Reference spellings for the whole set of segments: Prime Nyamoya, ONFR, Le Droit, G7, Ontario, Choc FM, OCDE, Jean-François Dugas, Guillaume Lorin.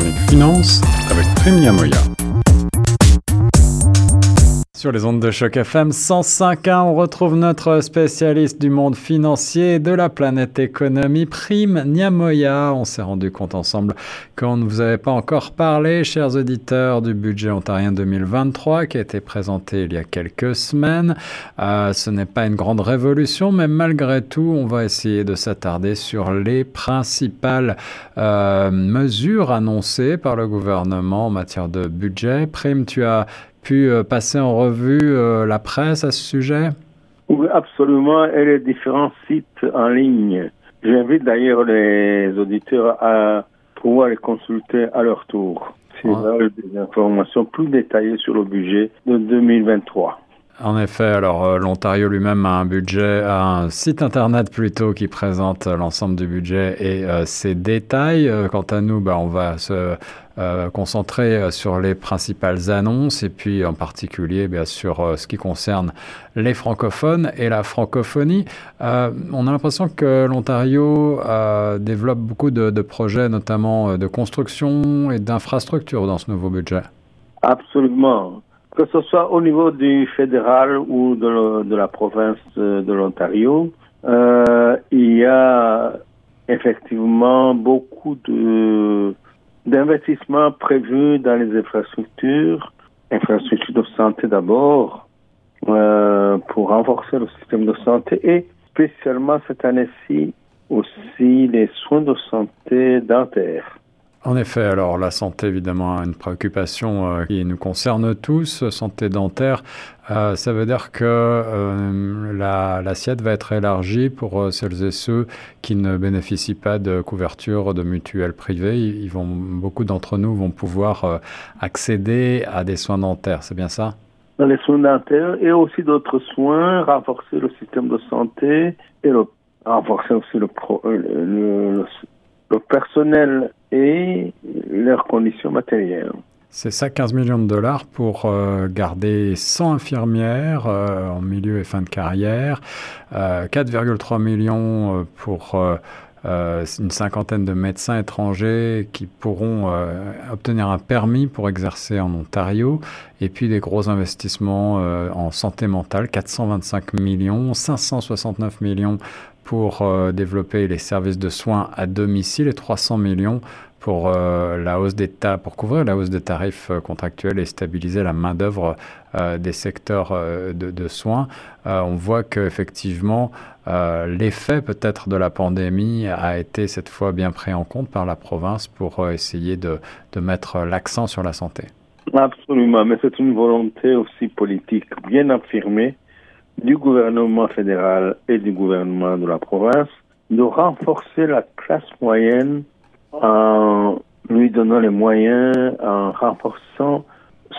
chronique finance avec Prime Nyamoya. Sur les ondes de Choc FM 105.1, on retrouve notre spécialiste du monde financier et de la planète économie, Prime Nyamoya. On s'est rendu compte ensemble qu'on ne vous avait pas encore parlé, chers auditeurs, du budget ontarien 2023 qui a été présenté il y a quelques semaines. Ce n'est pas une grande révolution, mais malgré tout, on va essayer de s'attarder sur les principales mesures annoncées par le gouvernement en matière de budget. Prime, tu as pu passer en revue la presse à ce sujet? Oui, absolument, et les différents sites en ligne. J'invite d'ailleurs les auditeurs à pouvoir les consulter à leur tour. S'ils veulent des informations plus détaillées sur le budget de 2023. En effet, alors l'Ontario lui-même a un site internet qui présente l'ensemble du budget et ses détails. Quant à nous, on va se concentrer sur les principales annonces et puis en particulier sur ce qui concerne les francophones et la francophonie. On a l'impression que l'Ontario développe beaucoup de projets, notamment de construction et d'infrastructures dans ce nouveau budget. Absolument. Que ce soit au niveau du fédéral ou de la province de l'Ontario, il y a effectivement beaucoup d'investissements prévus dans les infrastructures de santé d'abord, pour renforcer le système de santé et spécialement cette année-ci aussi les soins de santé dentaires. En effet, alors la santé évidemment a une préoccupation qui nous concerne tous, santé dentaire. Ça veut dire que l'assiette va être élargie pour celles et ceux qui ne bénéficient pas de couverture de mutuelle privée. Beaucoup d'entre nous vont pouvoir accéder à des soins dentaires, c'est bien ça? Dans les soins dentaires et aussi d'autres soins, renforcer le système de santé et renforcer aussi le personnel et leurs conditions matérielles. C'est ça, 15 millions de dollars pour garder 100 infirmières en milieu et fin de carrière, 4,3 millions pour une cinquantaine de médecins étrangers qui pourront obtenir un permis pour exercer en Ontario, et puis des gros investissements en santé mentale, 425 millions, 569 millions pour développer les services de soins à domicile et 300 millions pour couvrir la hausse des tarifs contractuels et stabiliser la main-d'œuvre des secteurs de soins. On voit qu'effectivement, l'effet peut-être de la pandémie a été cette fois bien pris en compte par la province pour essayer de mettre l'accent sur la santé. Absolument, mais c'est une volonté aussi politique bien affirmée du gouvernement fédéral et du gouvernement de la province de renforcer la classe moyenne en lui donnant les moyens, en renforçant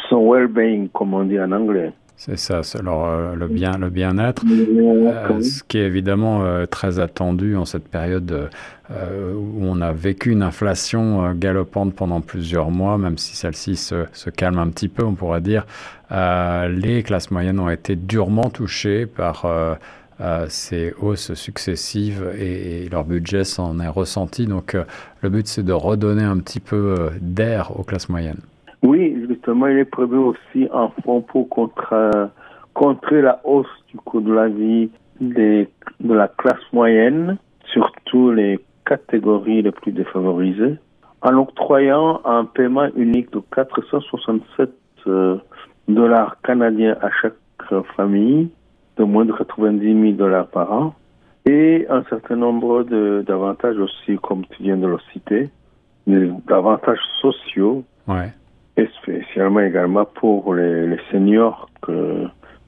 son well-being, comme on dit en anglais. C'est ça, c'est le bien-être, ce qui est évidemment très attendu en cette période où on a vécu une inflation galopante pendant plusieurs mois, même si celle-ci se calme un petit peu, on pourrait dire. Les classes moyennes ont été durement touchées par ces hausses successives et leur budget s'en est ressenti. Donc le but, c'est de redonner un petit peu d'air aux classes moyennes. Oui, justement, il est prévu aussi un fonds pour contrer la hausse du coût de la vie de la classe moyenne, surtout les catégories les plus défavorisées, en octroyant un paiement unique de 467 dollars canadiens à chaque famille, de moins de 90 000 dollars par an, et un certain nombre d'avantages aussi, comme tu viens de le citer, des avantages sociaux. Ouais. Et spécialement également pour les seniors dont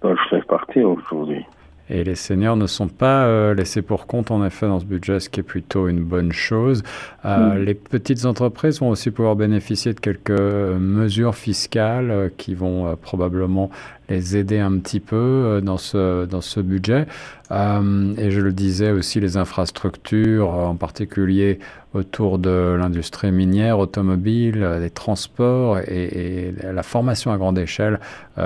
je fais partie aujourd'hui. Et les seniors ne sont pas laissés pour compte, en effet, dans ce budget, ce qui est plutôt une bonne chose. Les petites entreprises vont aussi pouvoir bénéficier de quelques mesures fiscales qui vont probablement les aider un petit peu dans ce budget. Et je le disais aussi, les infrastructures, en particulier autour de l'industrie minière, automobile, les transports et la formation à grande échelle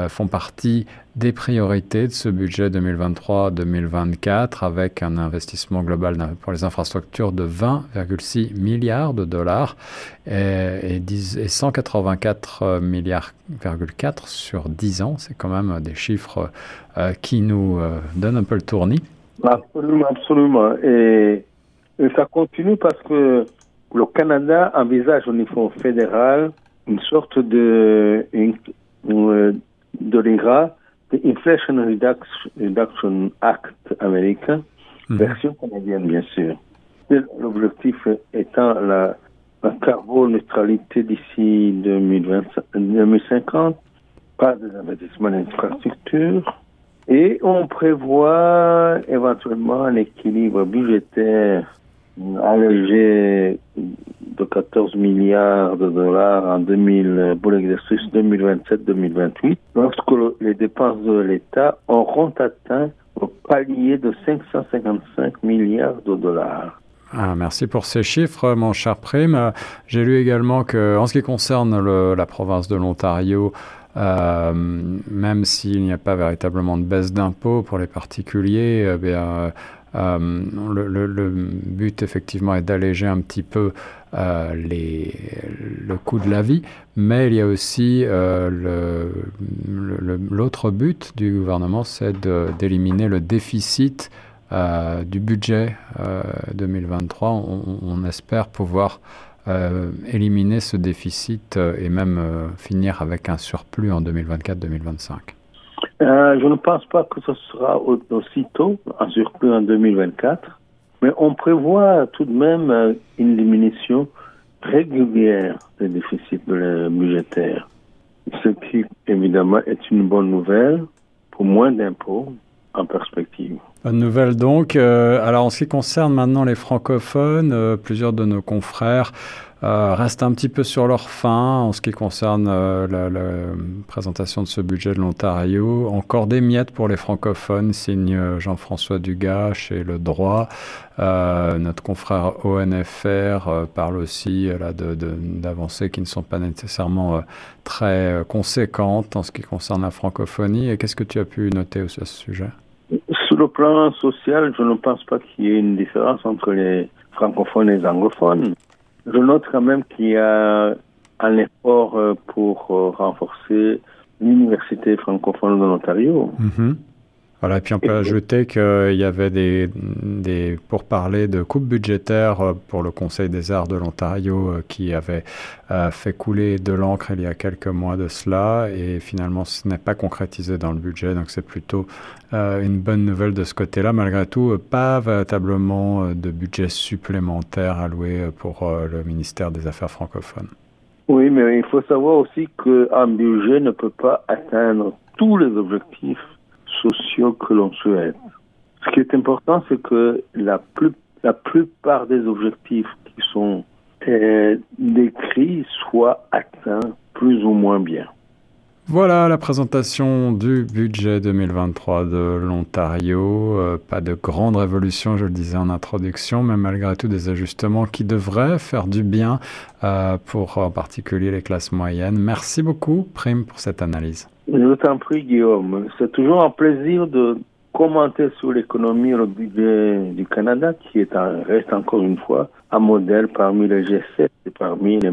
font partie des priorités de ce budget 2023-2024 avec un investissement global pour les infrastructures de 20,6 milliards de dollars et 184,4 milliards sur 10 ans. C'est quand même des chiffres qui nous donnent un peu le tournis. Absolument, absolument. Et ça continue parce que le Canada envisage au niveau fédéral une sorte de l'IRA, de Inflation Reduction Act américain, version canadienne bien sûr. Et l'objectif étant la carboneutralité d'ici 2050 par des investissements d'infrastructures. Et on prévoit éventuellement un équilibre budgétaire allégé de 14 milliards de dollars pour l'exercice 2027-2028, lorsque les dépenses de l'État auront atteint le palier de 555 milliards de dollars. Ah, merci pour ces chiffres, mon cher Prime. J'ai lu également que, en ce qui concerne la province de l'Ontario, même s'il n'y a pas véritablement de baisse d'impôts pour les particuliers, le but effectivement est d'alléger un petit peu le coût de la vie, mais il y a aussi l'autre but du gouvernement, c'est d'éliminer le déficit du budget 2023. On espère pouvoir éliminer ce déficit et même finir avec un surplus en 2024-2025. Je ne pense pas que ce sera aussitôt un surplus en 2024, mais on prévoit tout de même une diminution régulière des déficits budgétaires, ce qui évidemment est une bonne nouvelle pour moins d'impôts en perspective. Bonne nouvelle donc. Alors en ce qui concerne maintenant les francophones, plusieurs de nos confrères restent un petit peu sur leur faim en ce qui concerne la présentation de ce budget de l'Ontario. Encore des miettes pour les francophones, signe Jean-François Dugas chez Le Droit. Notre confrère ONFR parle aussi d'avancées qui ne sont pas nécessairement très conséquentes en ce qui concerne la francophonie. Et qu'est-ce que tu as pu noter à ce sujet ? Sur le plan social, je ne pense pas qu'il y ait une différence entre les francophones et les anglophones. Je note quand même qu'il y a un effort pour renforcer l'université francophone de l'Ontario. Mm-hmm. Voilà, et puis on peut ajouter qu'il y avait des pourparlers de coupes budgétaires pour le Conseil des arts de l'Ontario qui avait fait couler de l'encre il y a quelques mois de cela et finalement ce n'est pas concrétisé dans le budget, donc c'est plutôt une bonne nouvelle de ce côté-là. Malgré tout, pas véritablement de budget supplémentaire alloué pour le ministère des Affaires francophones. Oui, mais il faut savoir aussi qu'un budget ne peut pas atteindre tous les objectifs sociaux que l'on souhaite. Ce qui est important, c'est que la plupart des objectifs qui sont décrits soient atteints plus ou moins bien. Voilà la présentation du budget 2023 de l'Ontario. Pas de grande révolution, je le disais en introduction, mais malgré tout des ajustements qui devraient faire du bien pour en particulier les classes moyennes. Merci beaucoup, Prime, pour cette analyse. Je t'en prie, Guillaume. C'est toujours un plaisir de commenter sur l'économie et le budget du Canada, qui reste encore une fois un modèle parmi les G7 et parmi les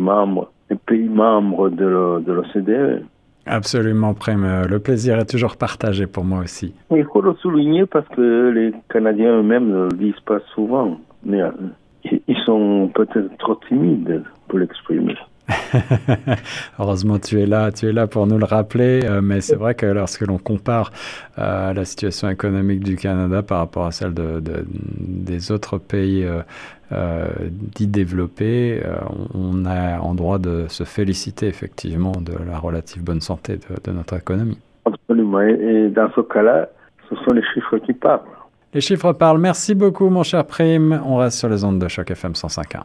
pays membres de l'OCDE. Absolument, Prime. Le plaisir est toujours partagé pour moi aussi. Il faut le souligner parce que les Canadiens eux-mêmes ne le disent pas souvent. Mais ils sont peut-être trop timides pour l'exprimer. Heureusement, tu es là pour nous le rappeler, mais c'est vrai que lorsque l'on compare la situation économique du Canada par rapport à celle des autres pays dits développés, on a en droit de se féliciter effectivement de la relative bonne santé de notre économie. Absolument, et dans ce cas-là, ce sont les chiffres qui parlent. Les chiffres parlent. Merci beaucoup, mon cher Prime. On reste sur les ondes de Choc FM 105.1.